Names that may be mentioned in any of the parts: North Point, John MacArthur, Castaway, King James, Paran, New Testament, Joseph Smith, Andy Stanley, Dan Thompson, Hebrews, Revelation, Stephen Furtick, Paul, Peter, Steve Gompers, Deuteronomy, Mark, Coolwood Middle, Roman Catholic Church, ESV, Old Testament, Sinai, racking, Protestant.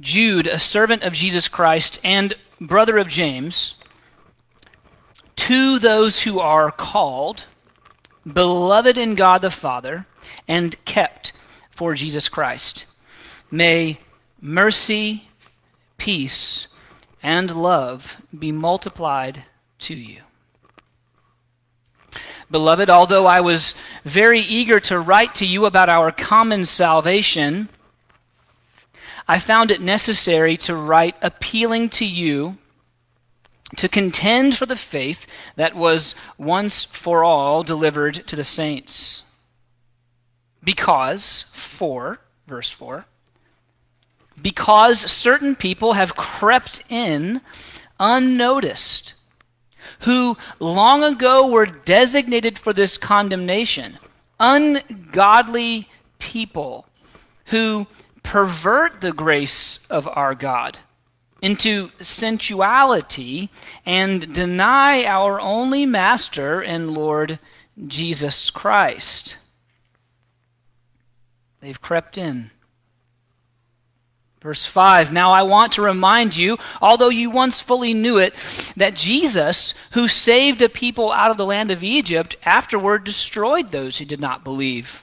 Jude, a servant of Jesus Christ and brother of James, to those who are called, beloved in God the Father, and kept for Jesus Christ, may mercy, peace, and love be multiplied to you. Beloved, although I was very eager to write to you about our common salvation, I found it necessary to write appealing to you to contend for the faith that was once for all delivered to the saints. Because certain people have crept in unnoticed, who long ago were designated for this condemnation, ungodly people who pervert the grace of our God into sensuality and deny our only Master and Lord Jesus Christ. They've crept in. Verse 5, now I want to remind you, although you once fully knew it, that Jesus, who saved a people out of the land of Egypt, afterward destroyed those who did not believe.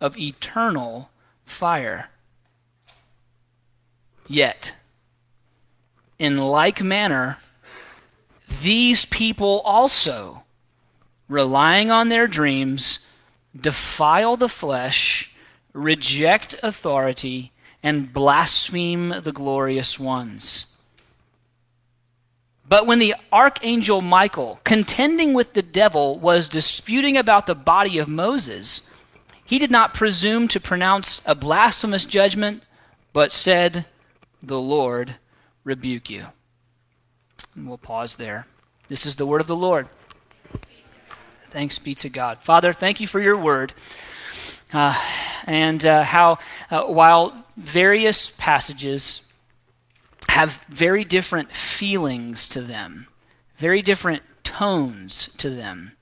of eternal fire. Yet, in like manner, these people also, relying on their dreams, defile the flesh, reject authority, and blaspheme the glorious ones. But when the archangel Michael, contending with the devil, was disputing about the body of Moses, he did not presume to pronounce a blasphemous judgment, but said, "The Lord rebuke you." And we'll pause there. This is the word of the Lord. Thanks be to God. Father, thank you for your word and how while various passages have very different feelings to them, very different tones to them,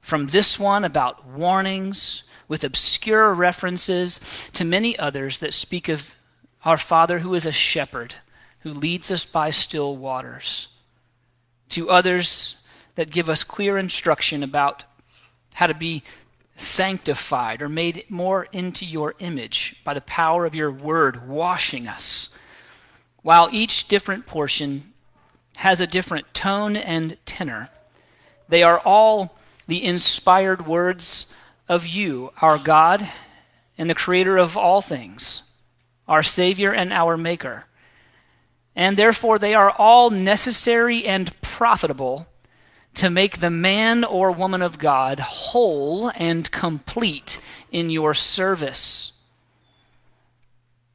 from this one about warnings with obscure references to many others that speak of our Father who is a shepherd, who leads us by still waters, to others that give us clear instruction about how to be sanctified or made more into your image by the power of your word washing us. While each different portion has a different tone and tenor, they are all the inspired words of you, our God and the creator of all things, our Savior and our Maker. And therefore they are all necessary and profitable to make the man or woman of God whole and complete in your service.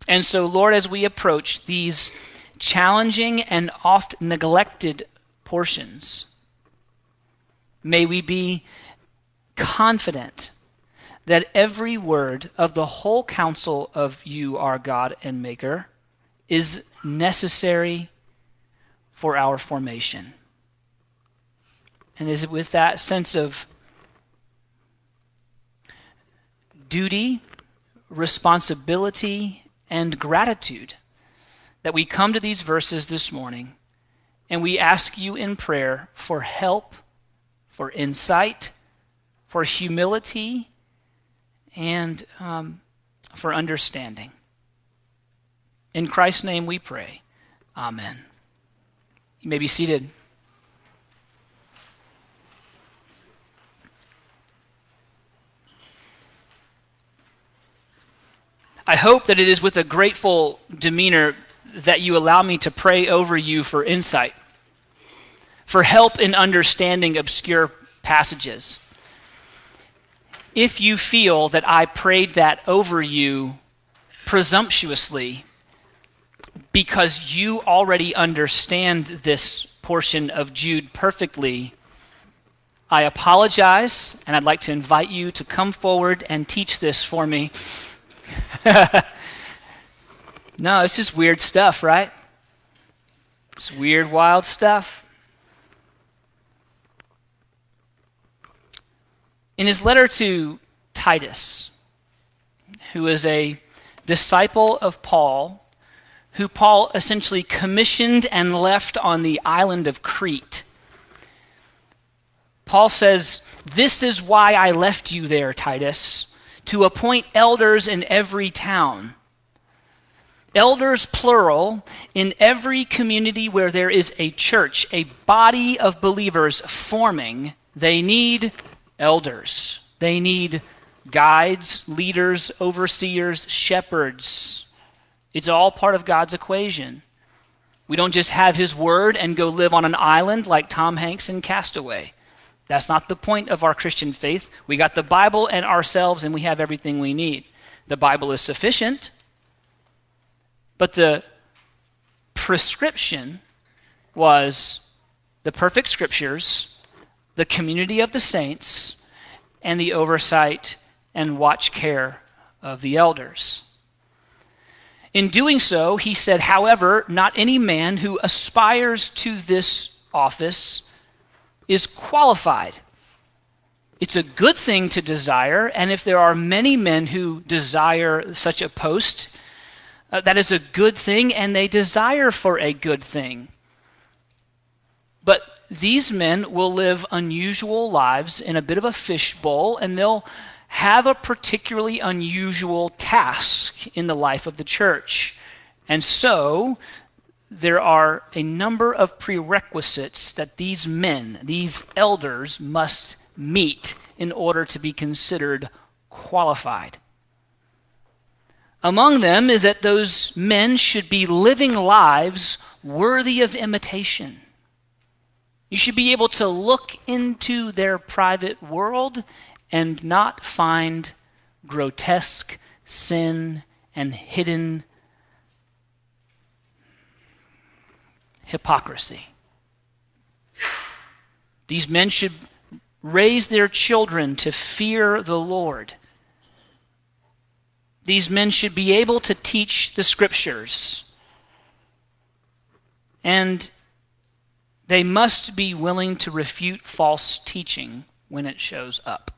And so, Lord, as we approach these challenging and oft neglected portions, may we be confident that every word of the whole counsel of you, our God and Maker, is necessary for our formation. And is it with that sense of duty, responsibility, and gratitude that we come to these verses this morning, and we ask you in prayer for help, for insight, for humility, and for understanding. In Christ's name we pray. Amen. You may be seated. I hope that it is with a grateful demeanor that you allow me to pray over you for insight, for help in understanding obscure passages. If you feel that I prayed that over you presumptuously, because you already understand this portion of Jude perfectly, I apologize, and I'd like to invite you to come forward and teach this for me. No, it's just weird stuff, right? It's weird, wild stuff. In his letter to Titus, who is a disciple of Paul, who Paul essentially commissioned and left on the island of Crete, Paul says, "This is why I left you there, Titus, to appoint elders in every town." Elders, plural, in every community where there is a church, a body of believers forming, they need elders. They need guides, leaders, overseers, shepherds. It's all part of God's equation. We don't just have his word and go live on an island like Tom Hanks in Castaway. That's not the point of our Christian faith. We got the Bible and ourselves, and we have everything we need. The Bible is sufficient. But the prescription was the perfect scriptures, the community of the saints, and the oversight and watch care of the elders. In doing so, he said, however, not any man who aspires to this office is qualified. It's a good thing to desire, and if there are many men who desire such a post, that is a good thing, and they desire for a good thing. But these men will live unusual lives in a bit of a fishbowl, and they'll have a particularly unusual task in the life of the church. And so there are a number of prerequisites that these men, these elders, must meet in order to be considered qualified. Among them is that those men should be living lives worthy of imitation. You should be able to look into their private world and not find grotesque sin and hidden hypocrisy. These men should raise their children to fear the Lord. These men should be able to teach the scriptures. And they must be willing to refute false teaching when it shows up.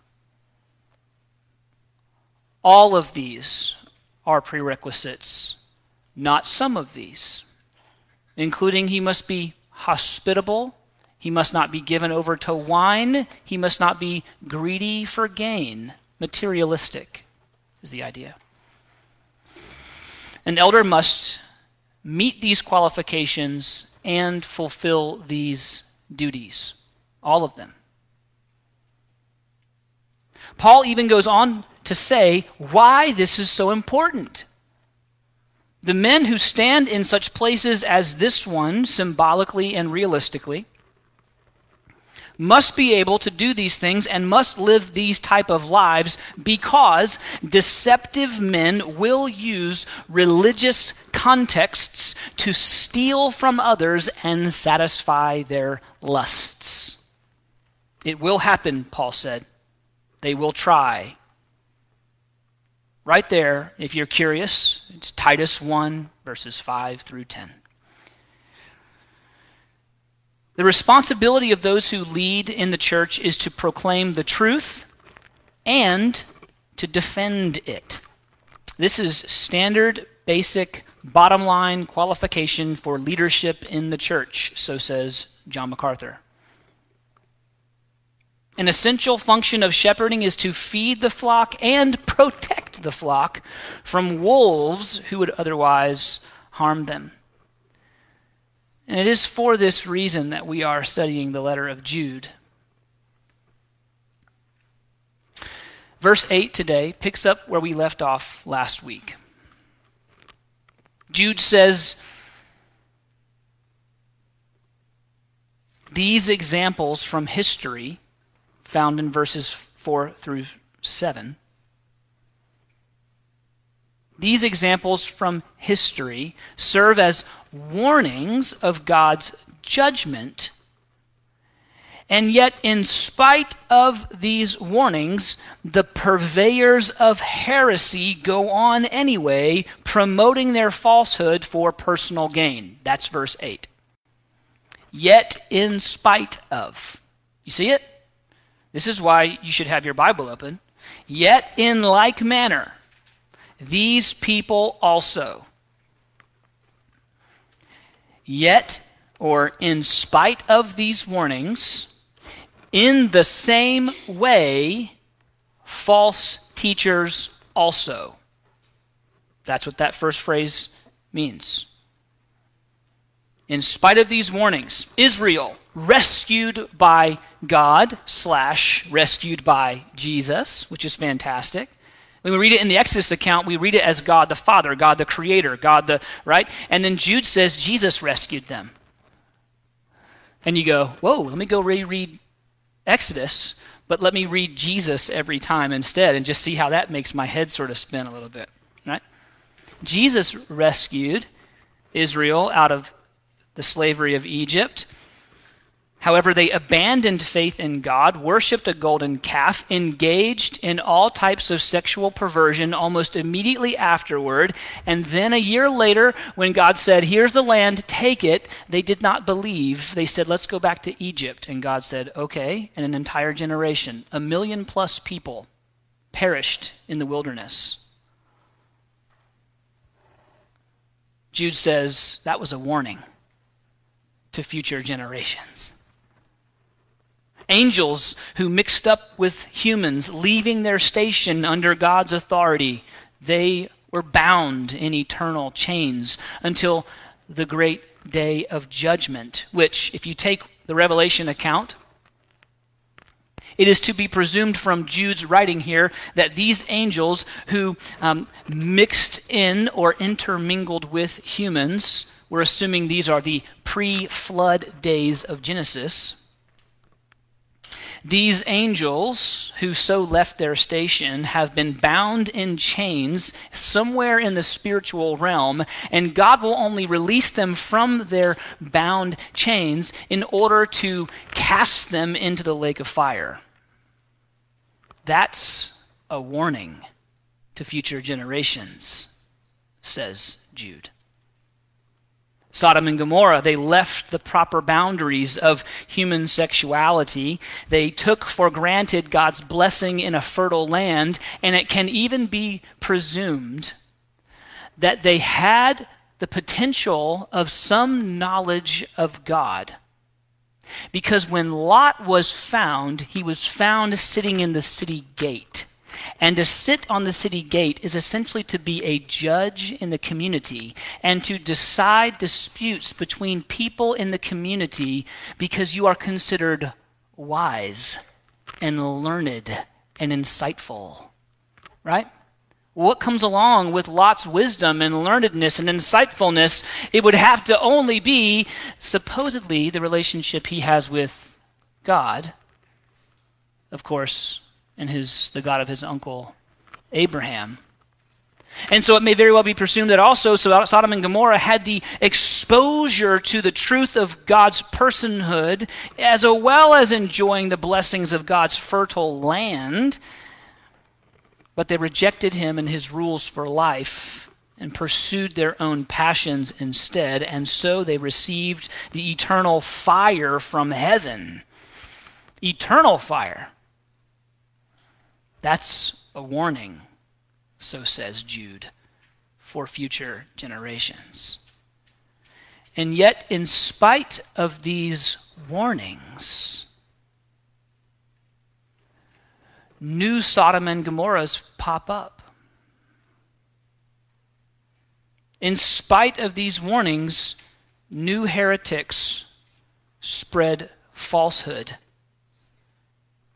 All of these are prerequisites, not some of these, including he must be hospitable, he must not be given over to wine, he must not be greedy for gain. Materialistic is the idea. An elder must meet these qualifications and fulfill these duties, all of them. Paul even goes on to say why this is so important. The men who stand in such places as this one, symbolically and realistically, must be able to do these things and must live these type of lives because deceptive men will use religious contexts to steal from others and satisfy their lusts. It will happen, Paul said. They will try. Right there, if you're curious, it's Titus 1, verses 5 through 10. The responsibility of those who lead in the church is to proclaim the truth and to defend it. This is standard, basic, bottom line qualification for leadership in the church, so says John MacArthur. An essential function of shepherding is to feed the flock and protect the flock from wolves who would otherwise harm them. And it is for this reason that we are studying the letter of Jude. Verse 8 today picks up where we left off last week. Jude says, these examples from history, found in verses 4 through 7, These examples from history serve as warnings of God's judgment. And yet, in spite of these warnings, the purveyors of heresy go on anyway, promoting their falsehood for personal gain. That's verse 8. Yet, in spite of. You see it? This is why you should have your Bible open. Yet, in like manner, these people also. Yet, or in spite of these warnings, in the same way, false teachers also. That's what that first phrase means. In spite of these warnings, Israel, rescued by God, / rescued by Jesus, which is fantastic. When we read it in the Exodus account, we read it as God the Father, God the Creator, God the, right? And then Jude says Jesus rescued them. And you go, whoa, let me go reread Exodus, but let me read Jesus every time instead and just see how that makes my head sort of spin a little bit, right? Jesus rescued Israel out of the slavery of Egypt. However, they abandoned faith in God, worshipped a golden calf, engaged in all types of sexual perversion almost immediately afterward, and then a year later, when God said, here's the land, take it, they did not believe. They said, let's go back to Egypt. And God said, okay, and an entire generation, 1 million+ people perished in the wilderness. Jude says that was a warning to future generations. Angels who mixed up with humans, leaving their station under God's authority, they were bound in eternal chains until the great day of judgment, which, if you take the Revelation account, it is to be presumed from Jude's writing here that these angels who mixed in or intermingled with humans, we're assuming these are the pre-flood days of Genesis. These angels who so left their station have been bound in chains somewhere in the spiritual realm, and God will only release them from their bound chains in order to cast them into the lake of fire. That's a warning to future generations, says Jude. Sodom and Gomorrah, they left the proper boundaries of human sexuality. They took for granted God's blessing in a fertile land, and it can even be presumed that they had the potential of some knowledge of God. Because when Lot was found sitting in the city gate. And to sit on the city gate is essentially to be a judge in the community and to decide disputes between people in the community because you are considered wise and learned and insightful, right? What comes along with Lot's wisdom and learnedness and insightfulness? It would have to only be supposedly the relationship he has with God, of course, and the God of his uncle Abraham. And so it may very well be presumed that also Sodom and Gomorrah had the exposure to the truth of God's personhood, as well as enjoying the blessings of God's fertile land, but they rejected him and his rules for life and pursued their own passions instead, and so they received the eternal fire from heaven. Eternal fire. That's a warning, so says Jude, for future generations. And yet, in spite of these warnings, new Sodom and Gomorrahs pop up. In spite of these warnings, new heretics spread falsehood,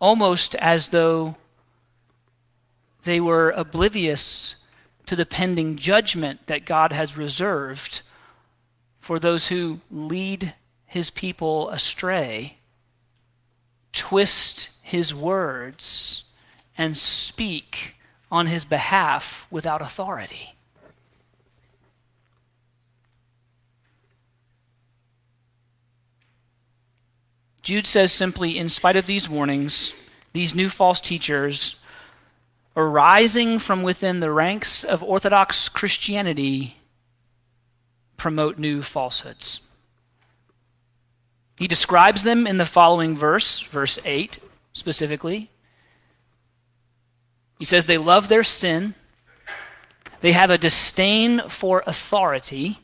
almost as though they were oblivious to the pending judgment that God has reserved for those who lead his people astray, twist his words, and speak on his behalf without authority. Jude says simply, in spite of these warnings, these new false teachers arising from within the ranks of Orthodox Christianity promote new falsehoods. He describes them in the following verse, verse 8 specifically. He says they love their sin, they have a disdain for authority,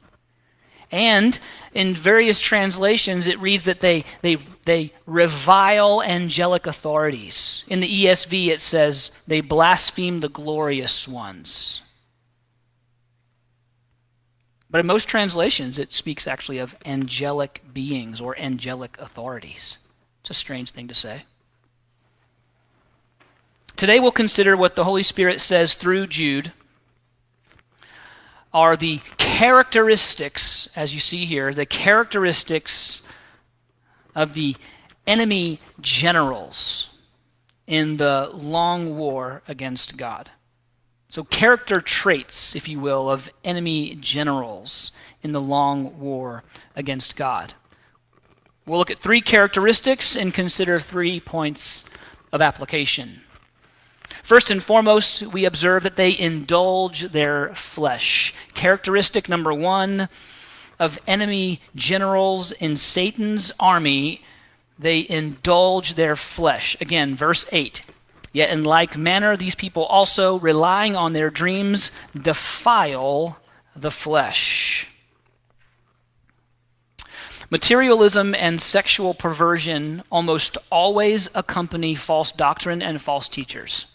and in various translations it reads that they revile angelic authorities. In the ESV it says they blaspheme the glorious ones. But in most translations, it speaks actually of angelic beings or angelic authorities. It's a strange thing to say. Today we'll consider what the Holy Spirit says through Jude are the characteristics, as you see here, the characteristics of the enemy generals in the long war against God. So character traits, if you will, of enemy generals in the long war against God. We'll look at three characteristics and consider 3 points of application. First and foremost, we observe that they indulge their flesh. Characteristic number one of enemy generals in Satan's army, they indulge their flesh. Again, verse 8. Yet in like manner, these people also, relying on their dreams, defile the flesh. Materialism and sexual perversion almost always accompany false doctrine and false teachers.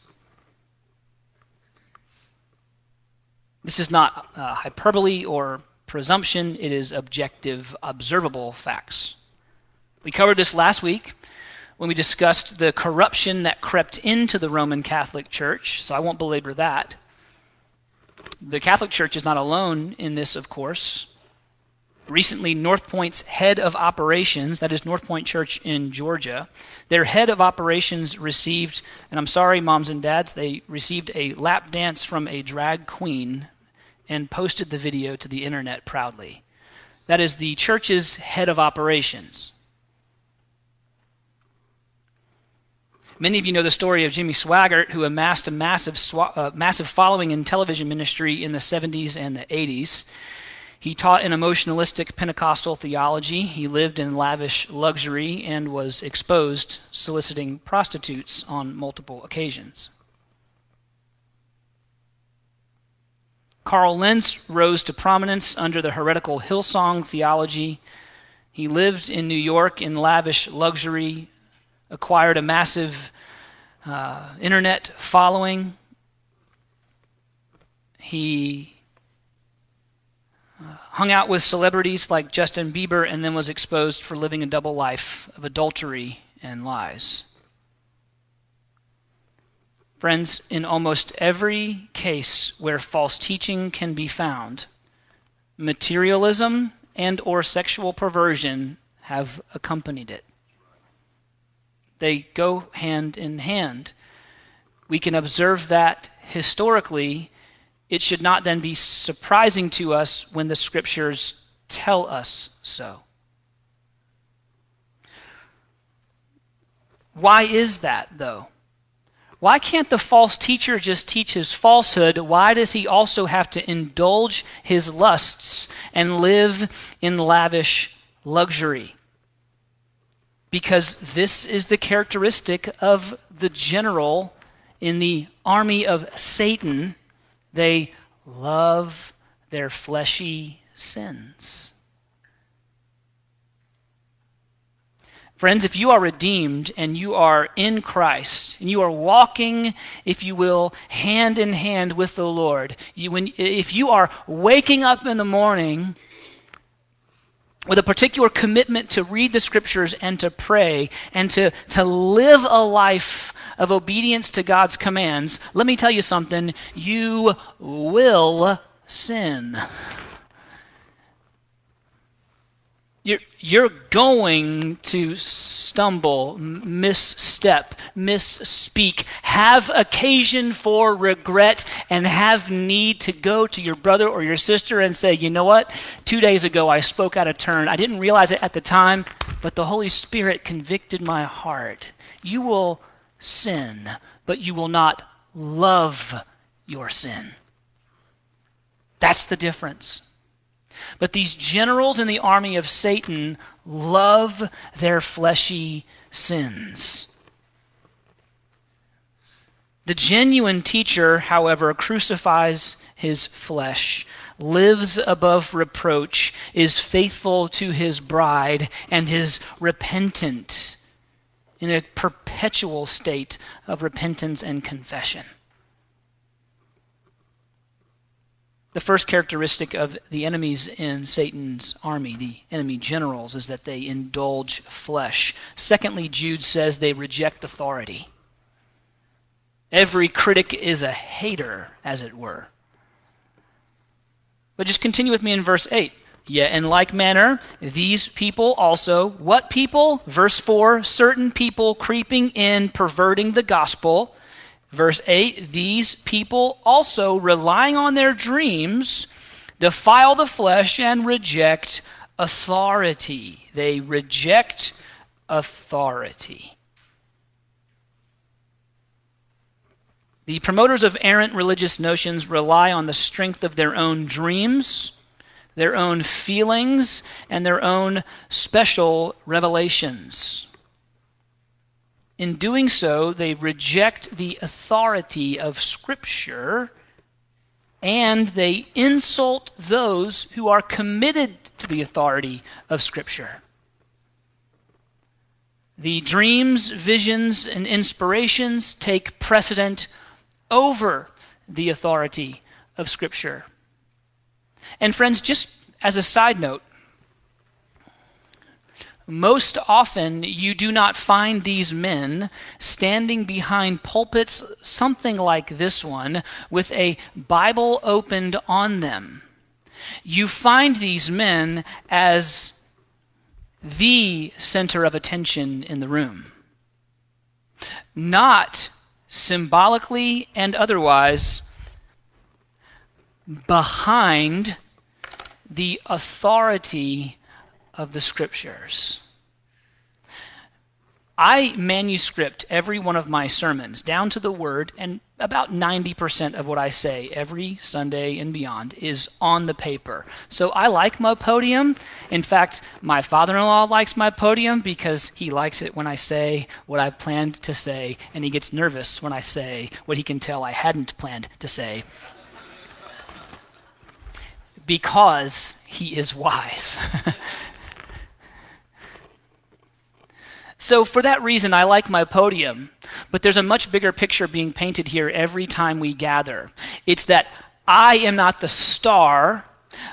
This is not hyperbole or presumption. It is objective, observable facts. We covered this last week when we discussed the corruption that crept into the Roman Catholic Church, so I won't belabor that. The Catholic Church is not alone in this, of course. Recently, North Point's head of operations, that is North Point Church in Georgia, their head of operations received, and I'm sorry, moms and dads, they received a lap dance from a drag queen and posted the video to the internet proudly. That is the church's head of operations. Many of you know the story of Jimmy Swaggart, who amassed a massive following in television ministry in the 70s and the 80s. He taught an emotionalistic Pentecostal theology. He lived in lavish luxury and was exposed soliciting prostitutes on multiple occasions. Carl Lentz rose to prominence under the heretical Hillsong theology. He lived in New York in lavish luxury, acquired a massive internet following. He hung out with celebrities like Justin Bieber and then was exposed for living a double life of adultery and lies. Friends, in almost every case where false teaching can be found, materialism and or sexual perversion have accompanied it. They go hand in hand. We can observe that historically. It should not then be surprising to us when the scriptures tell us so. Why is that, though? Why can't the false teacher just teach his falsehood? Why does he also have to indulge his lusts and live in lavish luxury? Because this is the characteristic of the general in the army of Satan. They love their fleshy sins. Friends, if you are redeemed and you are in Christ, and you are walking, if you will, hand in hand with the Lord, if you are waking up in the morning with a particular commitment to read the scriptures and to pray and to live a life of obedience to God's commands, let me tell you something, you will sin. You're going to stumble, misstep, misspeak, have occasion for regret, and have need to go to your brother or your sister and say, you know what, 2 days ago I spoke out of turn. I didn't realize it at the time, but the Holy Spirit convicted my heart. You will sin, but you will not love your sin. That's the difference. But these generals in the army of Satan love their fleshy sins. The genuine teacher, however, crucifies his flesh, lives above reproach, is faithful to his bride, and is repentant in a perpetual state of repentance and confession. The first characteristic of the enemies in Satan's army, the enemy generals, is that they indulge flesh. Secondly, Jude says they reject authority. Every critic is a hater, as it were. But just continue with me in verse 8. Yet in like manner, these people also, what people? Verse 4, certain people creeping in, perverting the gospel. Verse 8, these people also, relying on their dreams, defile the flesh and reject authority. They reject authority. The promoters of errant religious notions rely on the strength of their own dreams, their own feelings, and their own special revelations. In doing so, they reject the authority of Scripture, and they insult those who are committed to the authority of Scripture. The dreams, visions, and inspirations take precedent over the authority of Scripture. And friends, just as a side note, most often, you do not find these men standing behind pulpits, something like this one, with a Bible opened on them. You find these men as the center of attention in the room, not symbolically and otherwise behind the authority of the Scriptures. I manuscript every one of my sermons down to the word, and about 90% of what I say every Sunday and beyond is on the paper. So I like my podium. In fact, my father-in-law likes my podium because he likes it when I say what I planned to say, and he gets nervous when I say what he can tell I hadn't planned to say because he is wise. So for that reason, I like my podium, but there's a much bigger picture being painted here every time we gather. It's that I am not the star,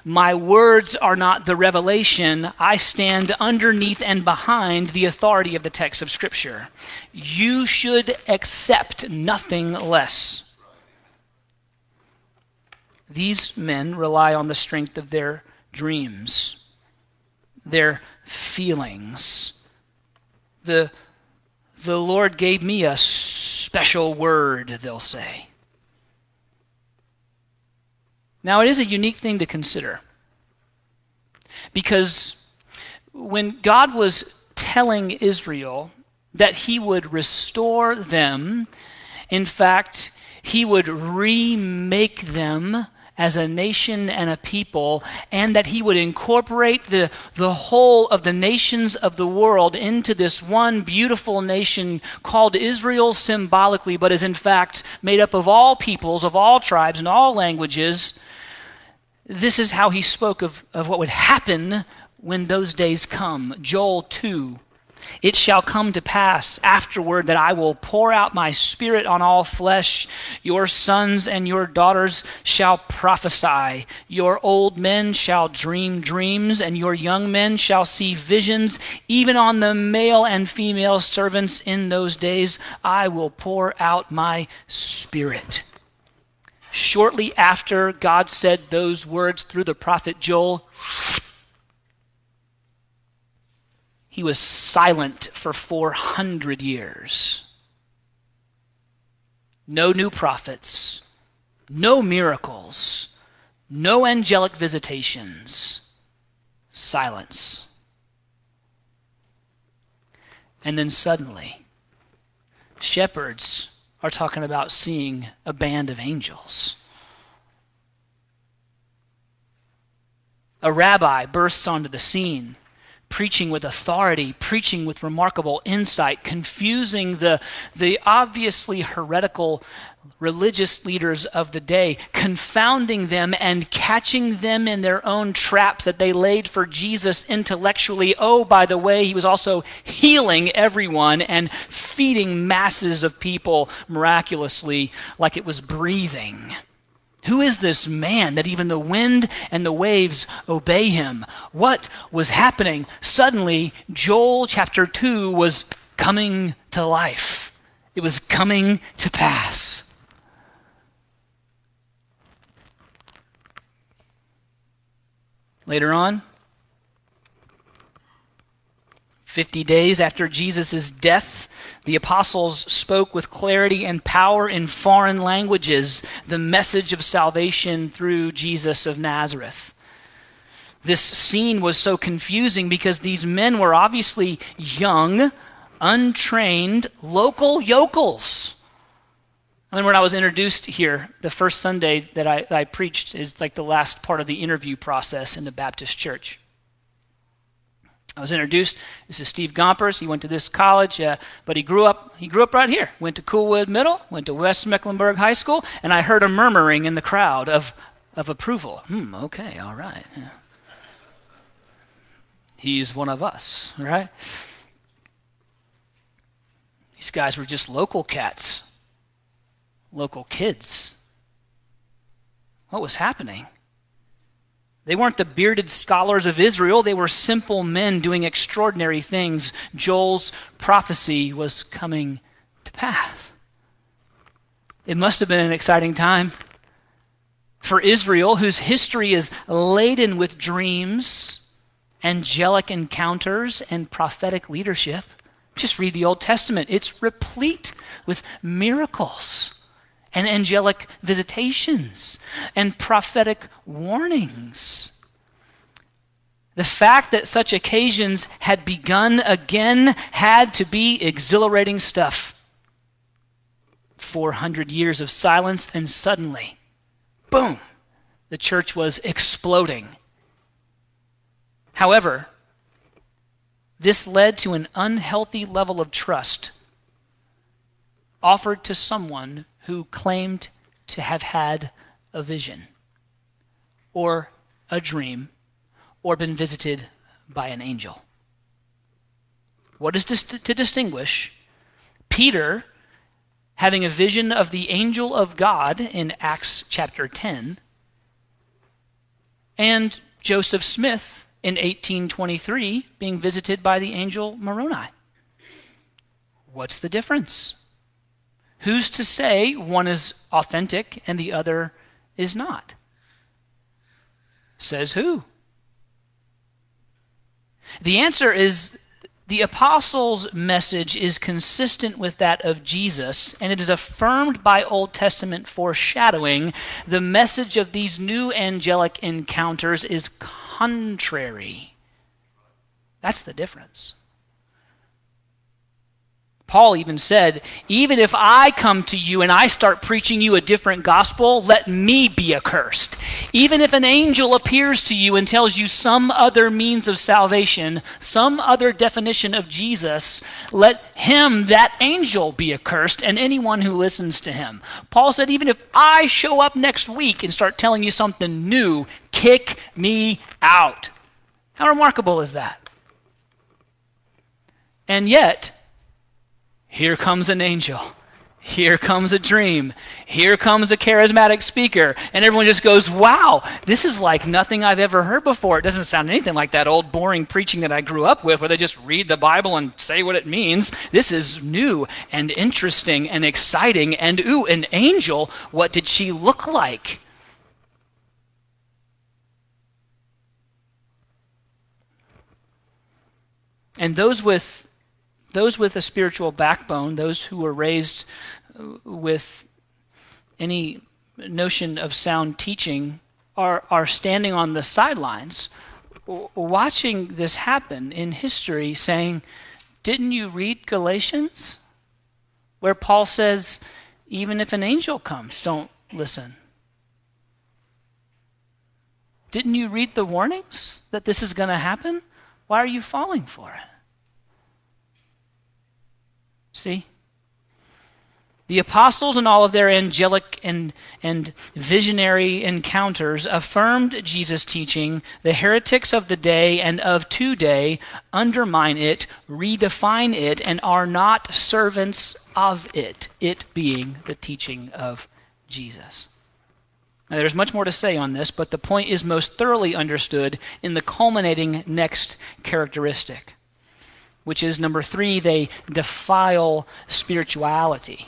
my words are not the revelation, I stand underneath and behind the authority of the text of Scripture. You should accept nothing less. These men rely on the strength of their dreams, their feelings. The Lord gave me a special word, they'll say. Now, it is a unique thing to consider, because when God was telling Israel that he would restore them, in fact, he would remake them as a nation and a people, and that he would incorporate the whole of the nations of the world into this one beautiful nation called Israel symbolically, but is in fact made up of all peoples, of all tribes, and all languages. This is how he spoke of what would happen when those days come. Joel 2. It shall come to pass afterward that I will pour out my Spirit on all flesh. Your sons and your daughters shall prophesy. Your old men shall dream dreams, and your young men shall see visions. Even on the male and female servants in those days, I will pour out my Spirit. Shortly after God said those words through the prophet Joel, He was silent for 400 years. No new prophets, no miracles, no angelic visitations. Silence. And then suddenly, shepherds are talking about seeing a band of angels. A rabbi bursts onto the scene, preaching with authority, preaching with remarkable insight, confusing the obviously heretical religious leaders of the day, confounding them and catching them in their own trap that they laid for Jesus intellectually. Oh, by the way, he was also healing everyone and feeding masses of people miraculously like it was breathing. Who is this man that even the wind and the waves obey him? What was happening? Suddenly, Joel chapter 2 was coming to life. It was coming to pass. Later on, 50 days after Jesus' death, the apostles spoke with clarity and power in foreign languages the message of salvation through Jesus of Nazareth. This scene was so confusing because these men were obviously young, untrained, local yokels. I mean, when I was introduced here, the first Sunday that I preached is like the last part of the interview process in the Baptist church. I was introduced. This is Steve Gompers. He went to this college, but he grew up right here. Went to Coolwood Middle, went to West Mecklenburg High School, and I heard a murmuring in the crowd of approval. Okay, all right. Yeah. He's one of us, right? These guys were just local cats, local kids. What was happening? They weren't the bearded scholars of Israel. They were simple men doing extraordinary things. Joel's prophecy was coming to pass. It must have been an exciting time for Israel, whose history is laden with dreams, angelic encounters, and prophetic leadership. Just read the Old Testament. It's replete with miracles and angelic visitations, and prophetic warnings. The fact that such occasions had begun again had to be exhilarating stuff. 400 years of silence, and suddenly, boom, the church was exploding. However, this led to an unhealthy level of trust offered to someone who claimed to have had a vision or a dream or been visited by an angel. What is this to distinguish? Peter, having a vision of the angel of God in Acts chapter 10, and Joseph Smith in 1823 being visited by the angel Moroni. What's the difference? Who's to say one is authentic and the other is not? Says who? The answer is the apostles' message is consistent with that of Jesus, and it is affirmed by Old Testament foreshadowing. The message of these new angelic encounters is contrary. That's the difference. Paul even said, even if I come to you and I start preaching you a different gospel, let me be accursed. Even if an angel appears to you and tells you some other means of salvation, some other definition of Jesus, let him, that angel, be accursed and anyone who listens to him. Paul said, even if I show up next week and start telling you something new, kick me out. How remarkable is that? And yet, here comes an angel. Here comes a dream. Here comes a charismatic speaker. And everyone just goes, wow, this is like nothing I've ever heard before. It doesn't sound anything like that old boring preaching that I grew up with where they just read the Bible and say what it means. This is new and interesting and exciting. And ooh, an angel. What did she look like? And those with a spiritual backbone, those who were raised with any notion of sound teaching, are standing on the sidelines watching this happen in history, saying, didn't you read Galatians? Where Paul says, even if an angel comes, don't listen. Didn't you read the warnings that this is going to happen? Why are you falling for it? See? The apostles in all of their angelic and visionary encounters affirmed Jesus' teaching. The heretics of the day and of today undermine it, redefine it, and are not servants of it, it being the teaching of Jesus. Now, there's much more to say on this, but the point is most thoroughly understood in the culminating next characteristic, which is number 3, they defile spirituality.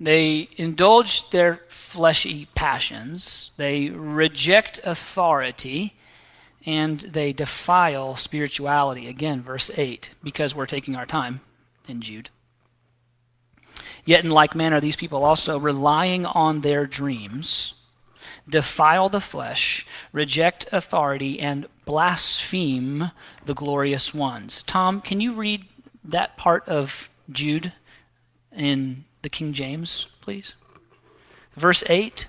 They indulge their fleshy passions, they reject authority, and they defile spirituality. Again, verse 8, because we're taking our time in Jude. Yet in like manner, these people also, relying on their dreams, defile the flesh, reject authority, and blaspheme the glorious ones. Tom, can you read that part of Jude in the King James, please? Verse 8.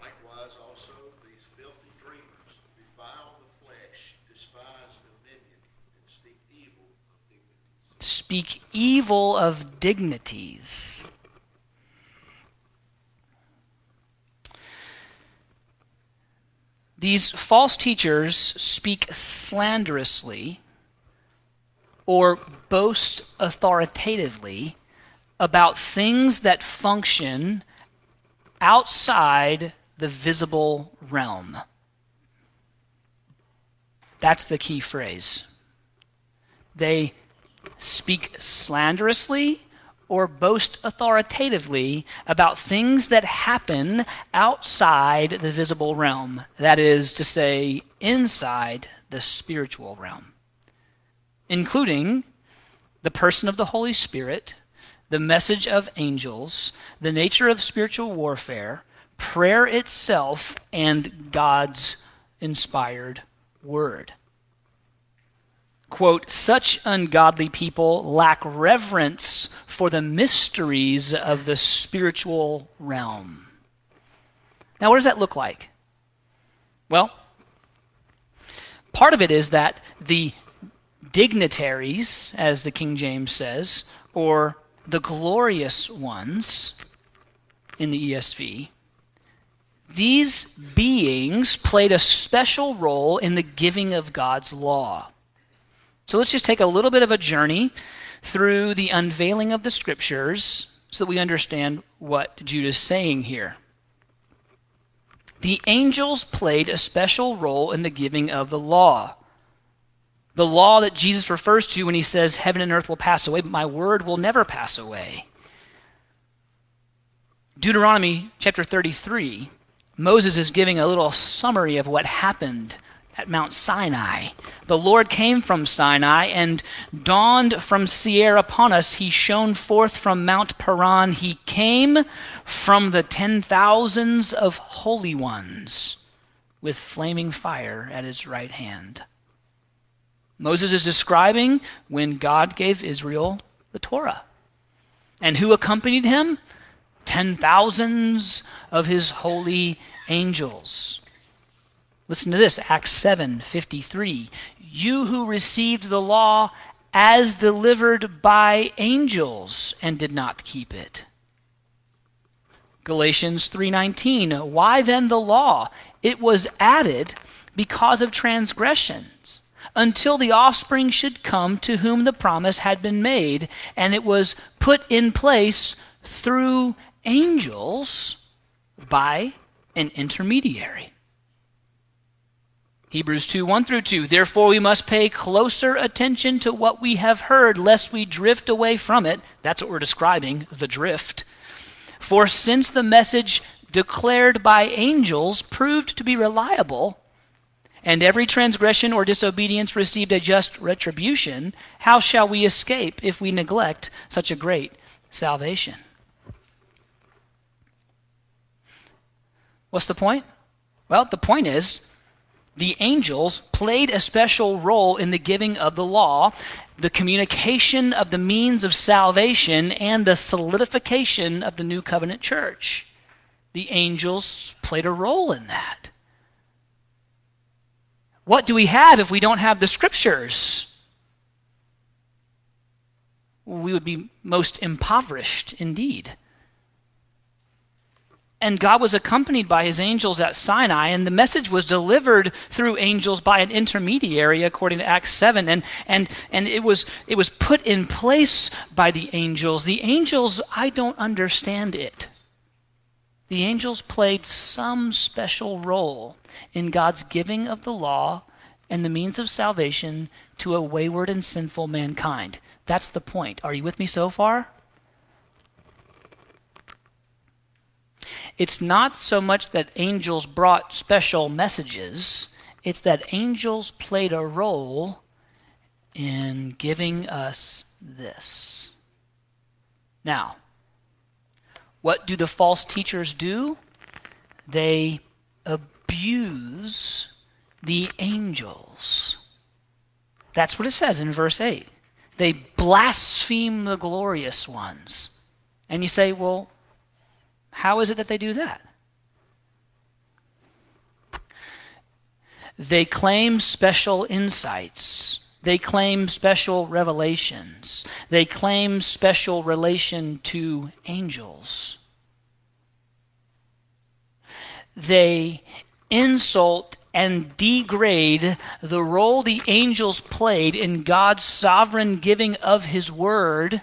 Likewise also these filthy dreamers defile the flesh, despise dominion, and speak evil of dignities. Speak evil of dignities. These false teachers speak slanderously or boast authoritatively about things that function outside the visible realm. That's the key phrase. They speak slanderously or boast authoritatively about things that happen outside the visible realm. That is to say, inside the spiritual realm, including the person of the Holy Spirit, the message of angels, the nature of spiritual warfare, prayer itself, and God's inspired word. Quote, such ungodly people lack reverence for the mysteries of the spiritual realm. Now, what does that look like? Well, part of it is that the dignitaries, as the King James says, or the glorious ones in the ESV, these beings played a special role in the giving of God's law. So let's just take a little bit of a journey through the unveiling of the scriptures so that we understand what Jude is saying here. The angels played a special role in the giving of the law. The law that Jesus refers to when he says, heaven and earth will pass away, but my word will never pass away. Deuteronomy chapter 33, Moses is giving a little summary of what happened at Mount Sinai. The Lord came from Sinai and dawned from Seir upon us. He shone forth from Mount Paran. He came from the 10,000s of holy ones with flaming fire at his right hand. Moses is describing when God gave Israel the Torah. And who accompanied him? 10,000s of his holy angels. Listen to this, Acts 7:53. You who received the law as delivered by angels and did not keep it. Galatians 3:19. Why then the law? It was added because of transgressions, until the offspring should come to whom the promise had been made, and it was put in place through angels by an intermediary. Hebrews 2:1-2, therefore we must pay closer attention to what we have heard, lest we drift away from it. That's what we're describing, the drift. For since the message declared by angels proved to be reliable, and every transgression or disobedience received a just retribution, how shall we escape if we neglect such a great salvation? What's the point? Well, the point is the angels played a special role in the giving of the law, the communication of the means of salvation, and the solidification of the new covenant church. The angels played a role in that. What do we have if we don't have the scriptures? We would be most impoverished indeed. And God was accompanied by his angels at Sinai, and the message was delivered through angels by an intermediary, according to Acts 7. And it was put in place by the angels. The angels, I don't understand it. The angels played some special role in God's giving of the law and the means of salvation to a wayward and sinful mankind. That's the point. Are you with me so far? It's not so much that angels brought special messages, it's that angels played a role in giving us this. Now, what do the false teachers do? They abuse the angels. That's what it says in verse 8. They blaspheme the glorious ones. And you say, well, how is it that they do that? They claim special insights. They claim special revelations. They claim special relation to angels. They insult and degrade the role the angels played in God's sovereign giving of his word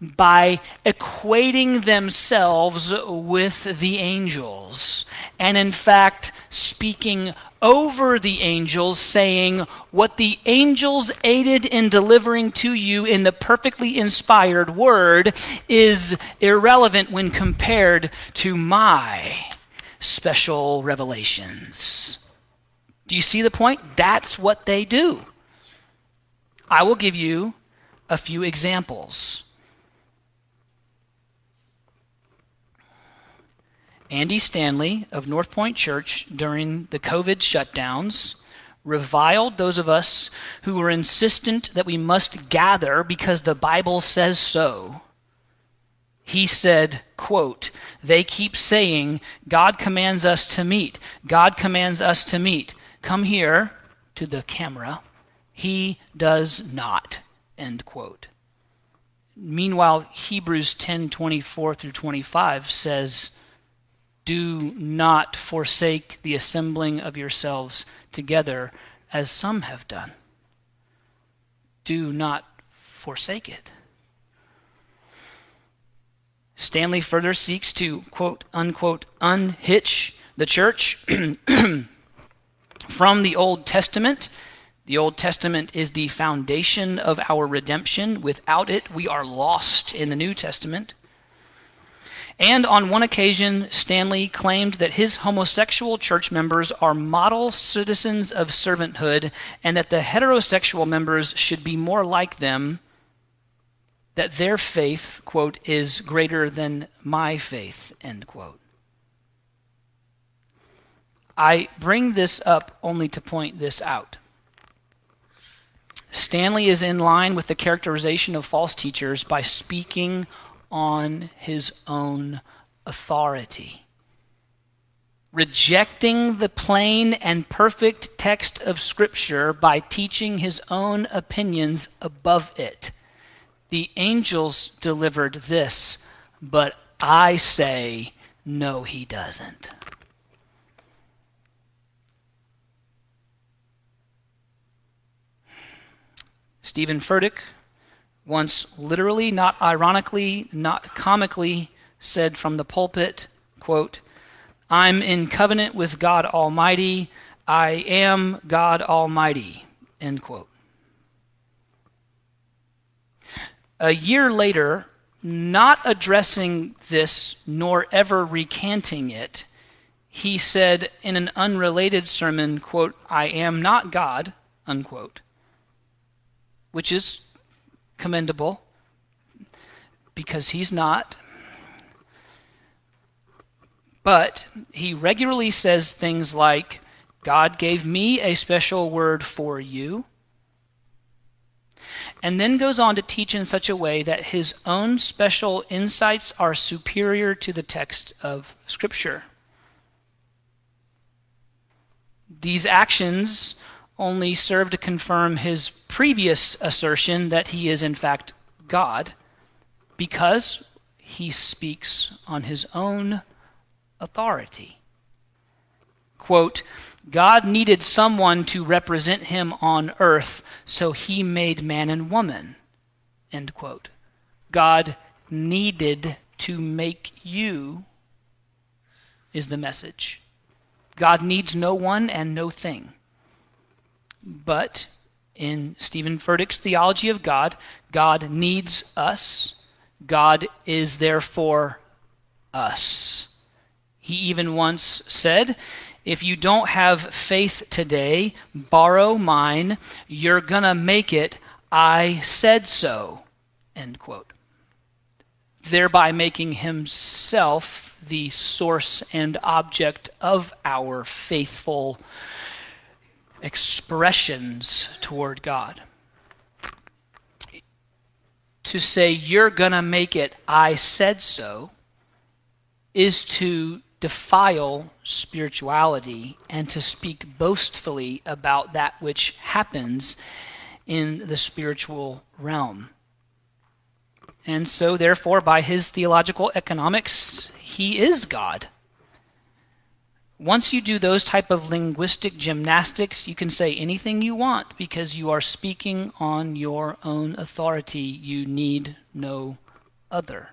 by equating themselves with the angels, and in fact speaking over the angels, saying what the angels aided in delivering to you in the perfectly inspired word is irrelevant when compared to my special revelations. Do you see the point? That's what they do. I will give you a few examples. Andy Stanley of North Point Church during the COVID shutdowns reviled those of us who were insistent that we must gather because the Bible says so. He said, quote, "They keep saying, God commands us to meet. God commands us to meet. Come here," to the camera. "He does not," end quote. Meanwhile, Hebrews 10:24 through 25 says, "Do not forsake the assembling of yourselves together, as some have done." Do not forsake it. Stanley further seeks to, quote, unquote, unhitch the church from the Old Testament. The Old Testament is the foundation of our redemption. Without it, we are lost in the New Testament. And on one occasion, Stanley claimed that his homosexual church members are model citizens of servanthood and that the heterosexual members should be more like them, that their faith, quote, "is greater than my faith," end quote. I bring this up only to point this out. Stanley is in line with the characterization of false teachers by speaking on his own authority, rejecting the plain and perfect text of Scripture by teaching his own opinions above it. The angels delivered this, but I say, no, he doesn't. Stephen Furtick once literally, not ironically, not comically, said from the pulpit, quote, "I'm in covenant with God Almighty. I am God Almighty," end quote. A year later, not addressing this nor ever recanting it, he said in an unrelated sermon, quote, "I am not God," unquote, which is commendable because he's not. But he regularly says things like, "God gave me a special word for you," and then goes on to teach in such a way that his own special insights are superior to the text of Scripture. These actions only serve to confirm his previous assertion that he is in fact God, because he speaks on his own authority. Quote, "God needed someone to represent him on earth, so he made man and woman." End quote. God needed to make you is the message. God needs no one and no thing. But in Stephen Furtick's theology of God, God needs us. God is therefore us. He even once said, "If you don't have faith today, borrow mine. You're gonna make it. I said so." End quote. Thereby making himself the source and object of our faithful expressions toward God. To say, "You're gonna make it, I said so," is to defile spirituality and to speak boastfully about that which happens in the spiritual realm. And so, therefore, by his theological economics, he is God. Once you do those type of linguistic gymnastics, you can say anything you want because you are speaking on your own authority. You need no other.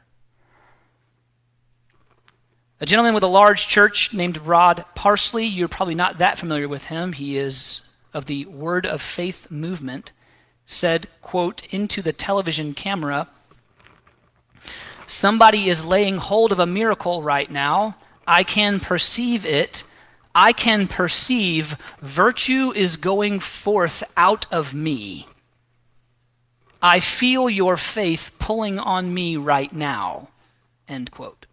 A gentleman with a large church named Rod Parsley, you're probably not that familiar with him, he is of the Word of Faith movement, said, quote, into the television camera, "Somebody is laying hold of a miracle right now. I can perceive it. I can perceive virtue is going forth out of me. I feel your faith pulling on me right now." End quote.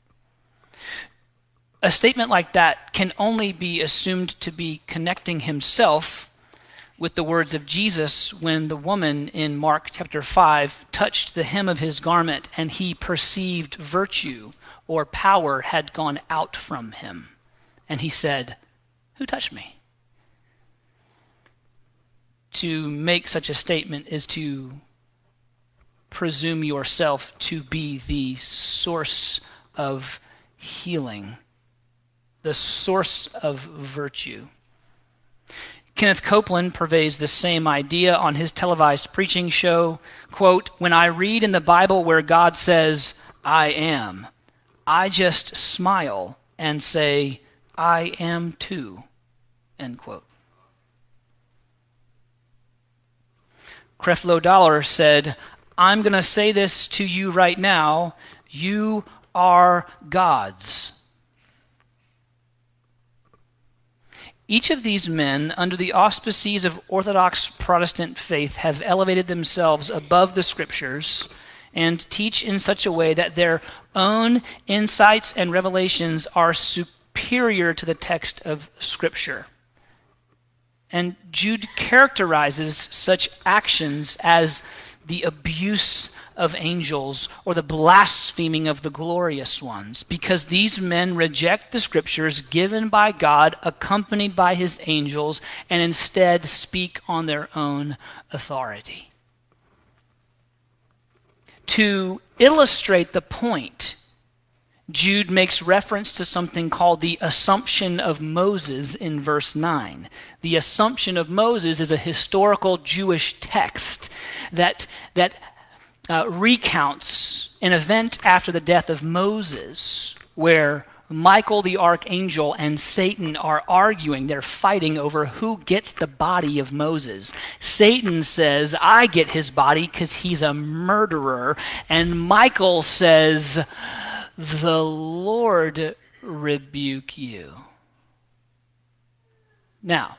A statement like that can only be assumed to be connecting himself with the words of Jesus when the woman in Mark chapter 5 touched the hem of his garment and he perceived virtue or power had gone out from him. And he said, "Who touched me?" To make such a statement is to presume yourself to be the source of healing, the source of virtue. Kenneth Copeland purveys the same idea on his televised preaching show, quote, "When I read in the Bible where God says, 'I am,' I just smile and say, 'I am too,'" end quote. Creflo Dollar said, "I'm going to say this to you right now. You are gods." Each of these men, under the auspices of Orthodox Protestant faith, have elevated themselves above the Scriptures and teach in such a way that their own insights and revelations are superior to the text of Scripture. And Jude characterizes such actions as the abuse of angels or the blaspheming of the glorious ones, because these men reject the Scriptures given by God, accompanied by his angels, and instead speak on their own authority. To illustrate the point, Jude makes reference to something called the Assumption of Moses in verse 9. The Assumption of Moses is a historical Jewish text that recounts an event after the death of Moses where Michael the archangel and Satan are arguing. They're fighting over who gets the body of Moses. Satan says, "I get his body because he's a murderer." And Michael says, "The Lord rebuke you." Now,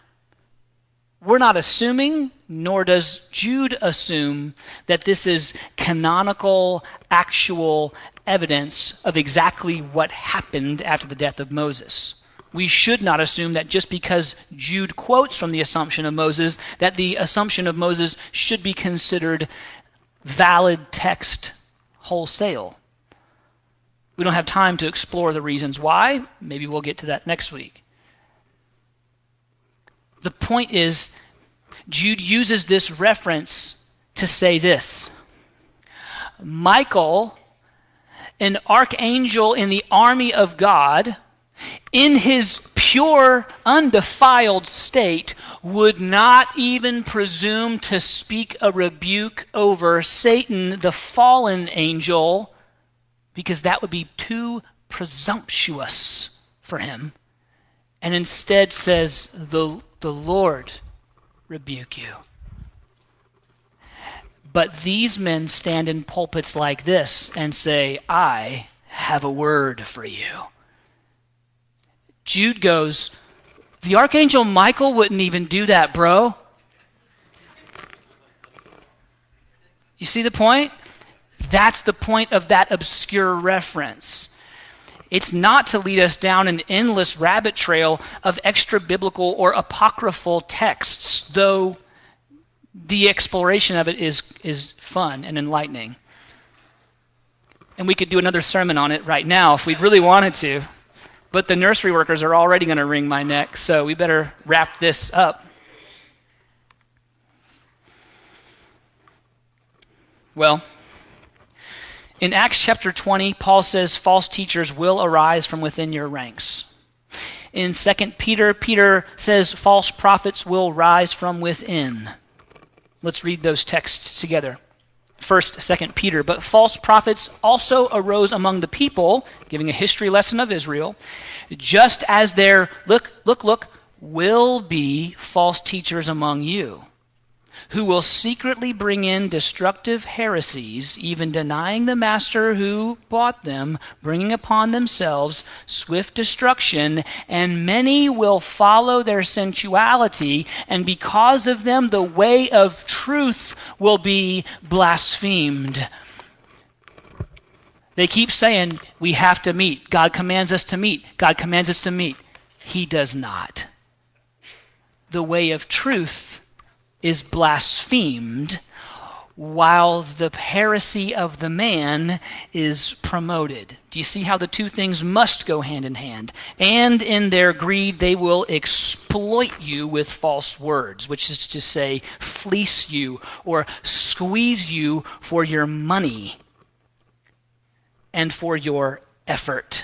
we're not assuming, nor does Jude assume, that this is canonical, actual evidence of exactly what happened after the death of Moses. We should not assume that just because Jude quotes from the assumption of Moses, that the assumption of Moses should be considered valid text wholesale. We don't have time to explore the reasons why. Maybe we'll get to that next week. The point is, Jude uses this reference to say this: Michael, an archangel in the army of God, in his pure, undefiled state, would not even presume to speak a rebuke over Satan, the fallen angel, because that would be too presumptuous for him, and instead says, the Lord rebuke you. But these men stand in pulpits like this and say, I have a word for you. Jude goes, the archangel Michael wouldn't even do that, bro. You see the point? That's the point of that obscure reference. It's not to lead us down an endless rabbit trail of extra-biblical or apocryphal texts, though the exploration of it is fun and enlightening. And we could do another sermon on it right now if we really wanted to. But the nursery workers are already going to wring my neck, so we better wrap this up. Well, in Acts chapter 20, Paul says false teachers will arise from within your ranks. In 2 Peter, Peter says false prophets will rise from within. Let's read those texts together. First, 2 Peter, but false prophets also arose among the people, giving a history lesson of Israel, just as there, look, will be false teachers among you, who will secretly bring in destructive heresies, even denying the master who bought them, bringing upon themselves swift destruction, and many will follow their sensuality, and because of them the way of truth will be blasphemed. They keep saying, we have to meet. God commands us to meet. God commands us to meet. He does not. The way of truth is blasphemed while the heresy of the man is promoted. Do you see how the two things must go hand in hand? And in their greed, they will exploit you with false words, which is to say, fleece you or squeeze you for your money and for your effort.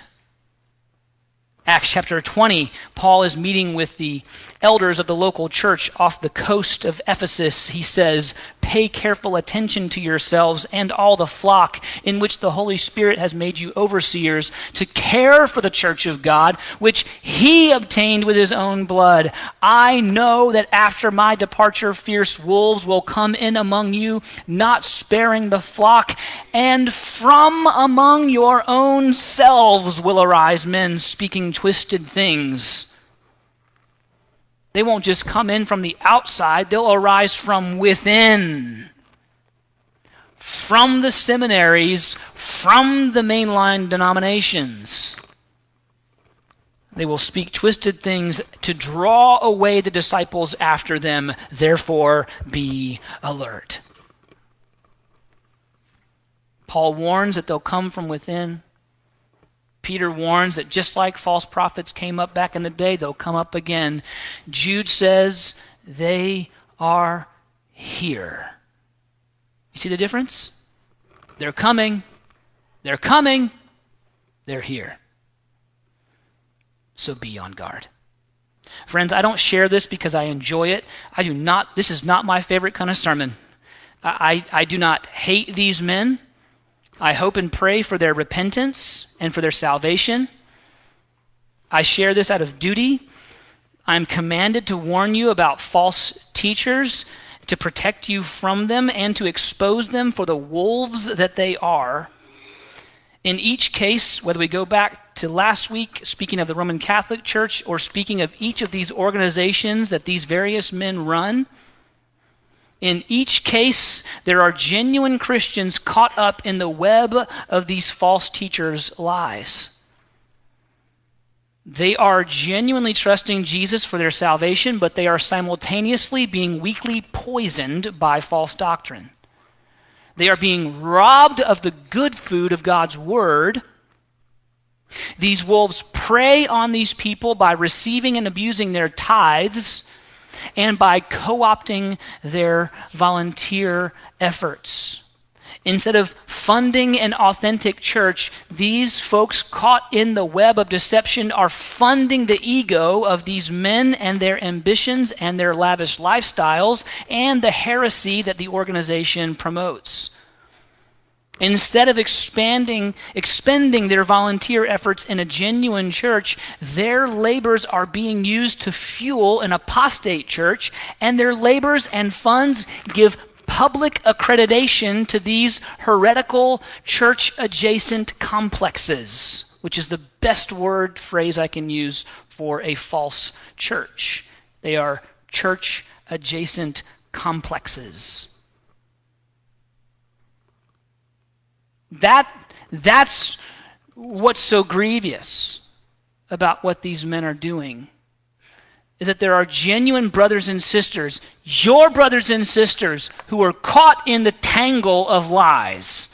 Acts chapter 20, Paul is meeting with the elders of the local church off the coast of Ephesus. He says, pay careful attention to yourselves and all the flock in which the Holy Spirit has made you overseers to care for the church of God, which he obtained with his own blood. I know that after my departure, fierce wolves will come in among you, not sparing the flock, and from among your own selves will arise men speaking twisted things. They won't just come in from the outside, they'll arise from within. From the seminaries, from the mainline denominations. They will speak twisted things to draw away the disciples after them. Therefore, be alert. Paul warns that they'll come from within. Peter warns that just like false prophets came up back in the day, they'll come up again. Jude says they are here. You see the difference? They're coming. They're coming. They're here. So be on guard. Friends, I don't share this because I enjoy it. I do not. This is not my favorite kind of sermon. I do not hate these men. I hope and pray for their repentance and for their salvation. I share this out of duty. I'm commanded to warn you about false teachers, to protect you from them, and to expose them for the wolves that they are. In each case, whether we go back to last week, speaking of the Roman Catholic Church, or speaking of each of these organizations that these various men run, in each case, there are genuine Christians caught up in the web of these false teachers' lies. They are genuinely trusting Jesus for their salvation, but they are simultaneously being weakly poisoned by false doctrine. They are being robbed of the good food of God's word. These wolves prey on these people by receiving and abusing their tithes and by co-opting their volunteer efforts. Instead of funding an authentic church, these folks caught in the web of deception are funding the ego of these men and their ambitions and their lavish lifestyles and the heresy that the organization promotes. Instead of expending their volunteer efforts in a genuine church, their labors are being used to fuel an apostate church, and their labors and funds give public accreditation to these heretical church-adjacent complexes, which is the best word phrase I can use for a false church. They are church-adjacent complexes. That's what's so grievous about what these men are doing, is that there are genuine brothers and sisters, your brothers and sisters, who are caught in the tangle of lies.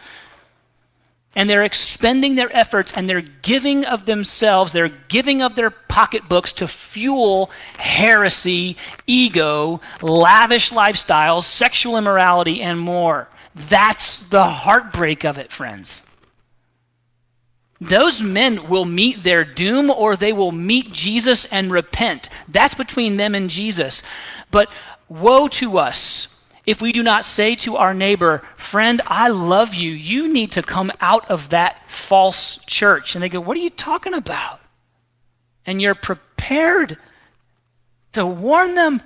And they're expending their efforts and they're giving of themselves, they're giving of their pocketbooks to fuel heresy, ego, lavish lifestyles, sexual immorality, and more. That's the heartbreak of it, friends. Those men will meet their doom, or they will meet Jesus and repent. That's between them and Jesus. But woe to us if we do not say to our neighbor, friend, I love you. You need to come out of that false church. And they go, what are you talking about? And you're prepared to warn them.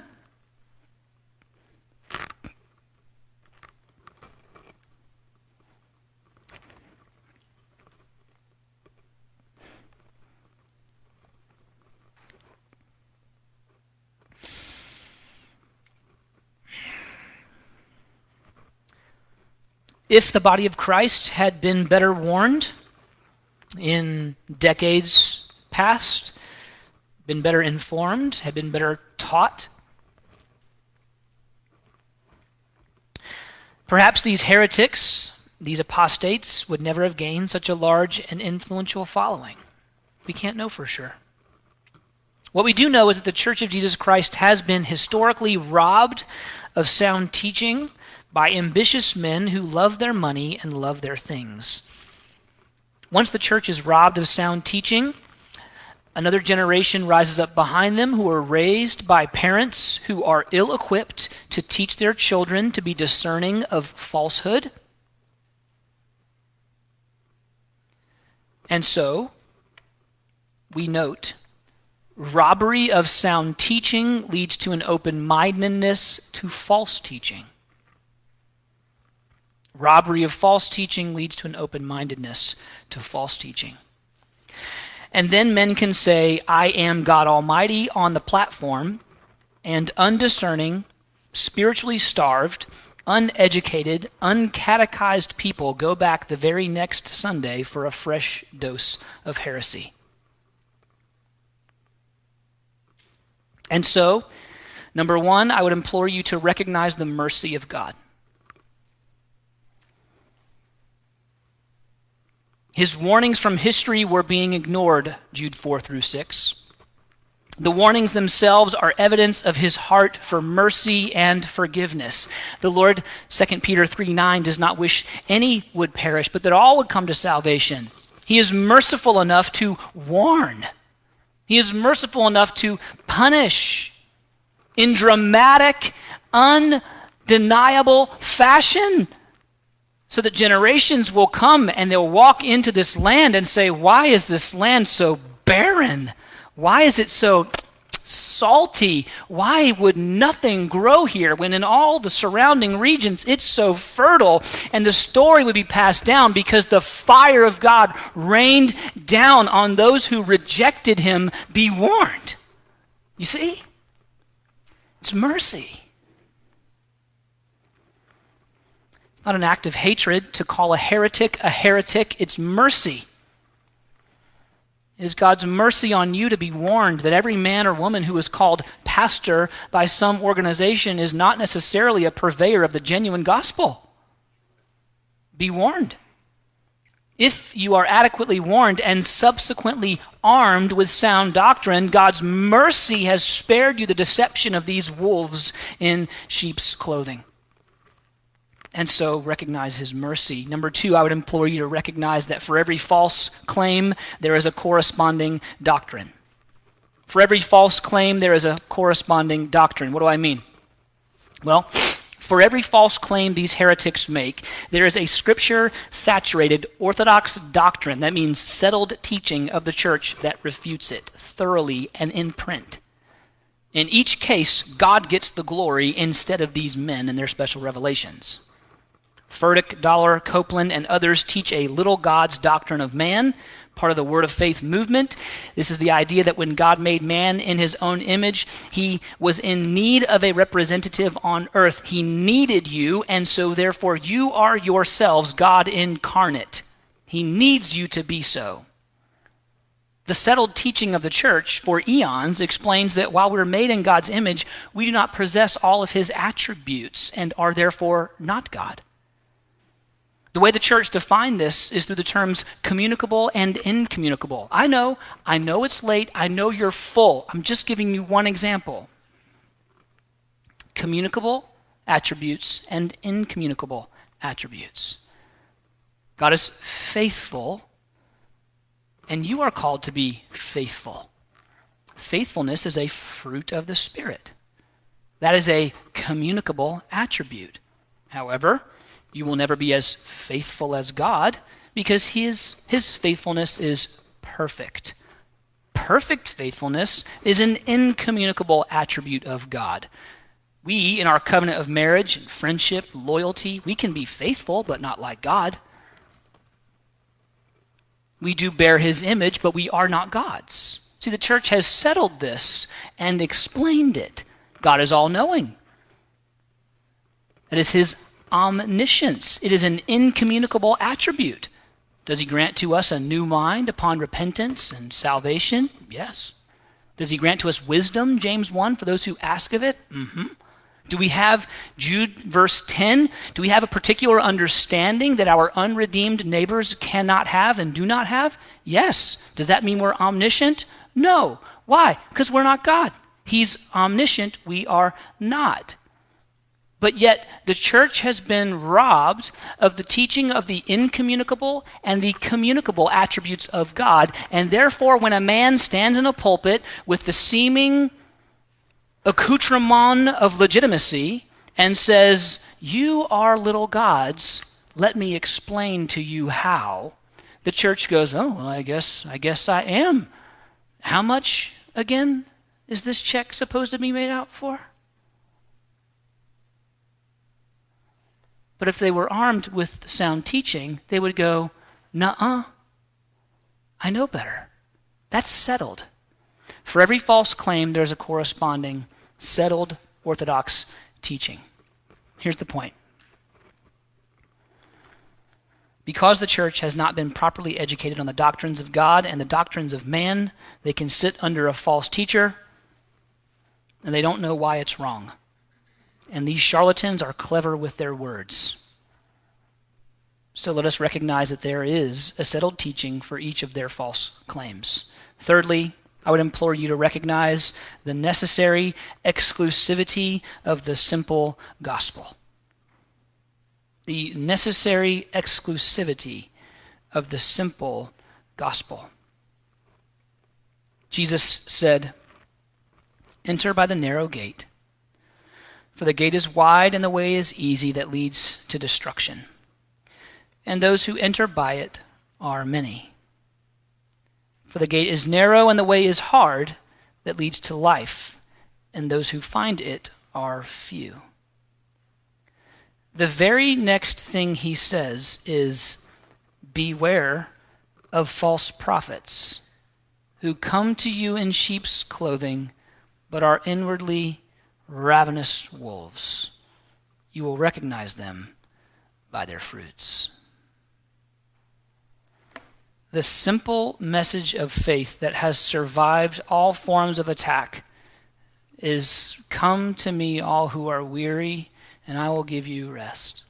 If the body of Christ had been better warned in decades past, been better informed, had been better taught, perhaps these heretics, these apostates, would never have gained such a large and influential following. We can't know for sure. What we do know is that the Church of Jesus Christ has been historically robbed of sound teaching by ambitious men who love their money and love their things. Once the church is robbed of sound teaching, another generation rises up behind them who are raised by parents who are ill-equipped to teach their children to be discerning of falsehood. And so, we note, robbery of sound teaching leads to an open-mindedness to false teaching. Robbery of false teaching leads to an open-mindedness to false teaching. And then men can say, I am God Almighty on the platform, and undiscerning, spiritually starved, uneducated, uncatechized people go back the very next Sunday for a fresh dose of heresy. And so, number one, I would implore you to recognize the mercy of God. His warnings from history were being ignored, Jude 4 through 6. The warnings themselves are evidence of his heart for mercy and forgiveness. The Lord, 2 Peter 3:9, does not wish any would perish, but that all would come to salvation. He is merciful enough to warn. He is merciful enough to punish in dramatic, undeniable fashion, so that generations will come and they'll walk into this land and say, why is this land so barren? Why is it so salty. Why would nothing grow here when in all the surrounding regions it's so fertile? And the story would be passed down because the fire of God rained down on those who rejected him. Be warned. You see? It's mercy. It's not an act of hatred to call a heretic, it's mercy. It is God's mercy on you to be warned that every man or woman who is called pastor by some organization is not necessarily a purveyor of the genuine gospel. Be warned. If you are adequately warned and subsequently armed with sound doctrine, God's mercy has spared you the deception of these wolves in sheep's clothing. And so recognize his mercy. Number two, I would implore you to recognize that for every false claim, there is a corresponding doctrine. For every false claim, there is a corresponding doctrine. What do I mean? Well, for every false claim these heretics make, there is a scripture-saturated orthodox doctrine, that means settled teaching of the church, that refutes it thoroughly and in print. In each case, God gets the glory instead of these men and their special revelations. Furtick, Dollar, Copeland, and others teach a little God's doctrine of man, part of the Word of Faith movement. This is the idea that when God made man in his own image, he was in need of a representative on earth. He needed you, and so therefore you are yourselves God incarnate. He needs you to be so. The settled teaching of the church for eons explains that while we're made in God's image, we do not possess all of his attributes and are therefore not God. The way the church defined this is through the terms communicable and incommunicable. I know it's late. I know you're full. I'm just giving you one example. Communicable attributes and incommunicable attributes. God is faithful, and you are called to be faithful. Faithfulness is a fruit of the Spirit. That is a communicable attribute. However, you will never be as faithful as God because his faithfulness is perfect. Perfect faithfulness is an incommunicable attribute of God. We, in our covenant of marriage and friendship, loyalty, we can be faithful, but not like God. We do bear his image, but we are not God's. See, the church has settled this and explained it. God is all-knowing. That is his omniscience. It is an incommunicable attribute. Does he grant to us a new mind upon repentance and salvation? Yes. Does he grant to us wisdom, James 1, for those who ask of it? Mm-hmm. Do we have Jude verse 10? Do we have a particular understanding that our unredeemed neighbors cannot have and do not have? Yes. Does that mean we're omniscient? No. Why? Because we're not God. He's omniscient. We are not. But yet the church has been robbed of the teaching of the incommunicable and the communicable attributes of God. And therefore, when a man stands in a pulpit with the seeming accoutrement of legitimacy and says, "You are little gods, let me explain to you how," the church goes, "Oh, well, I guess I am. How much, again, is this check supposed to be made out for?" But if they were armed with sound teaching, they would go, "Nuh-uh, I know better. That's settled." For every false claim, there's a corresponding settled orthodox teaching. Here's the point. Because the church has not been properly educated on the doctrines of God and the doctrines of man, they can sit under a false teacher, and they don't know why it's wrong. And these charlatans are clever with their words. So let us recognize that there is a settled teaching for each of their false claims. Thirdly, I would implore you to recognize the necessary exclusivity of the simple gospel. The necessary exclusivity of the simple gospel. Jesus said, "Enter by the narrow gate, for the gate is wide and the way is easy that leads to destruction, and those who enter by it are many. For the gate is narrow and the way is hard that leads to life, and those who find it are few. The very next thing he says is, beware of false prophets who come to you in sheep's clothing, but are inwardly ravenous wolves. You will recognize them by their fruits. The simple message of faith that has survived all forms of attack is, come to me all who are weary, and I will give you rest.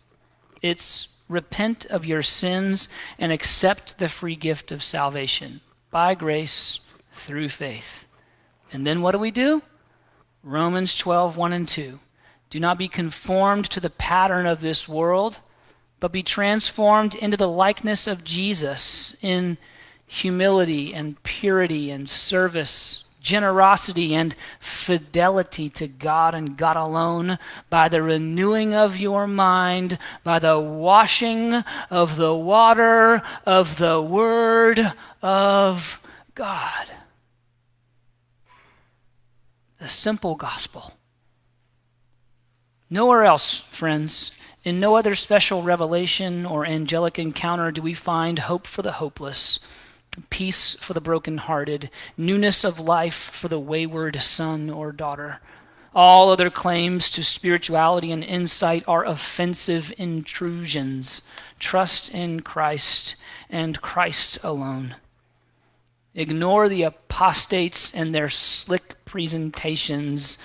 It's repent of your sins and accept the free gift of salvation by grace through faith. And then what do we do? Romans 12, 1 and 2. Do not be conformed to the pattern of this world, but be transformed into the likeness of Jesus in humility and purity and service, generosity and fidelity to God and God alone, by the renewing of your mind, by the washing of the water of the Word of God. The simple gospel. Nowhere else, friends, in no other special revelation or angelic encounter do we find hope for the hopeless, peace for the brokenhearted, newness of life for the wayward son or daughter. All other claims to spirituality and insight are offensive intrusions. Trust in Christ and Christ alone. Ignore the apostates and their slick presentations,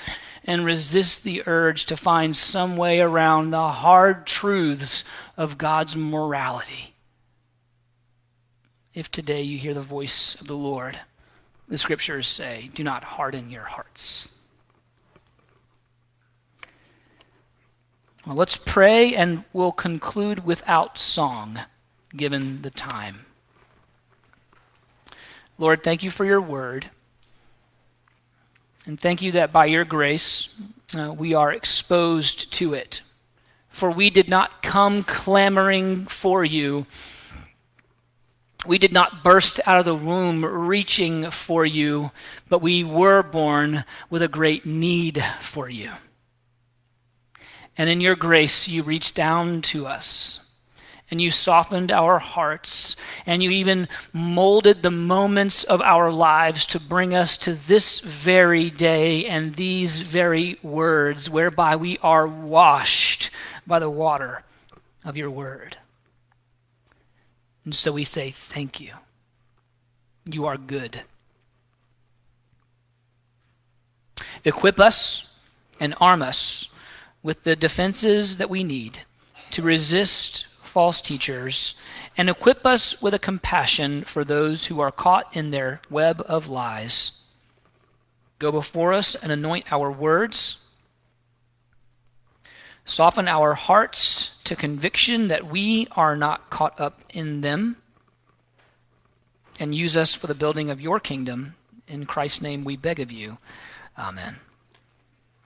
and resist the urge to find some way around the hard truths of God's morality. If today you hear the voice of the Lord, the scriptures say, do not harden your hearts. Well, let's pray, and we'll conclude without song, given the time. Lord, thank you for your word. And thank you that by your grace, we are exposed to it. For we did not come clamoring for you. We did not burst out of the womb reaching for you, but we were born with a great need for you. And in your grace, you reached down to us, and you softened our hearts, and you even molded the moments of our lives to bring us to this very day and these very words, whereby we are washed by the water of your word. And so we say, thank you. You are good. Equip us and arm us with the defenses that we need to resist false teachers, and equip us with a compassion for those who are caught in their web of lies. Go before us and anoint our words. Soften our hearts to conviction that we are not caught up in them, and use us for the building of your kingdom. In Christ's name we beg of you. Amen.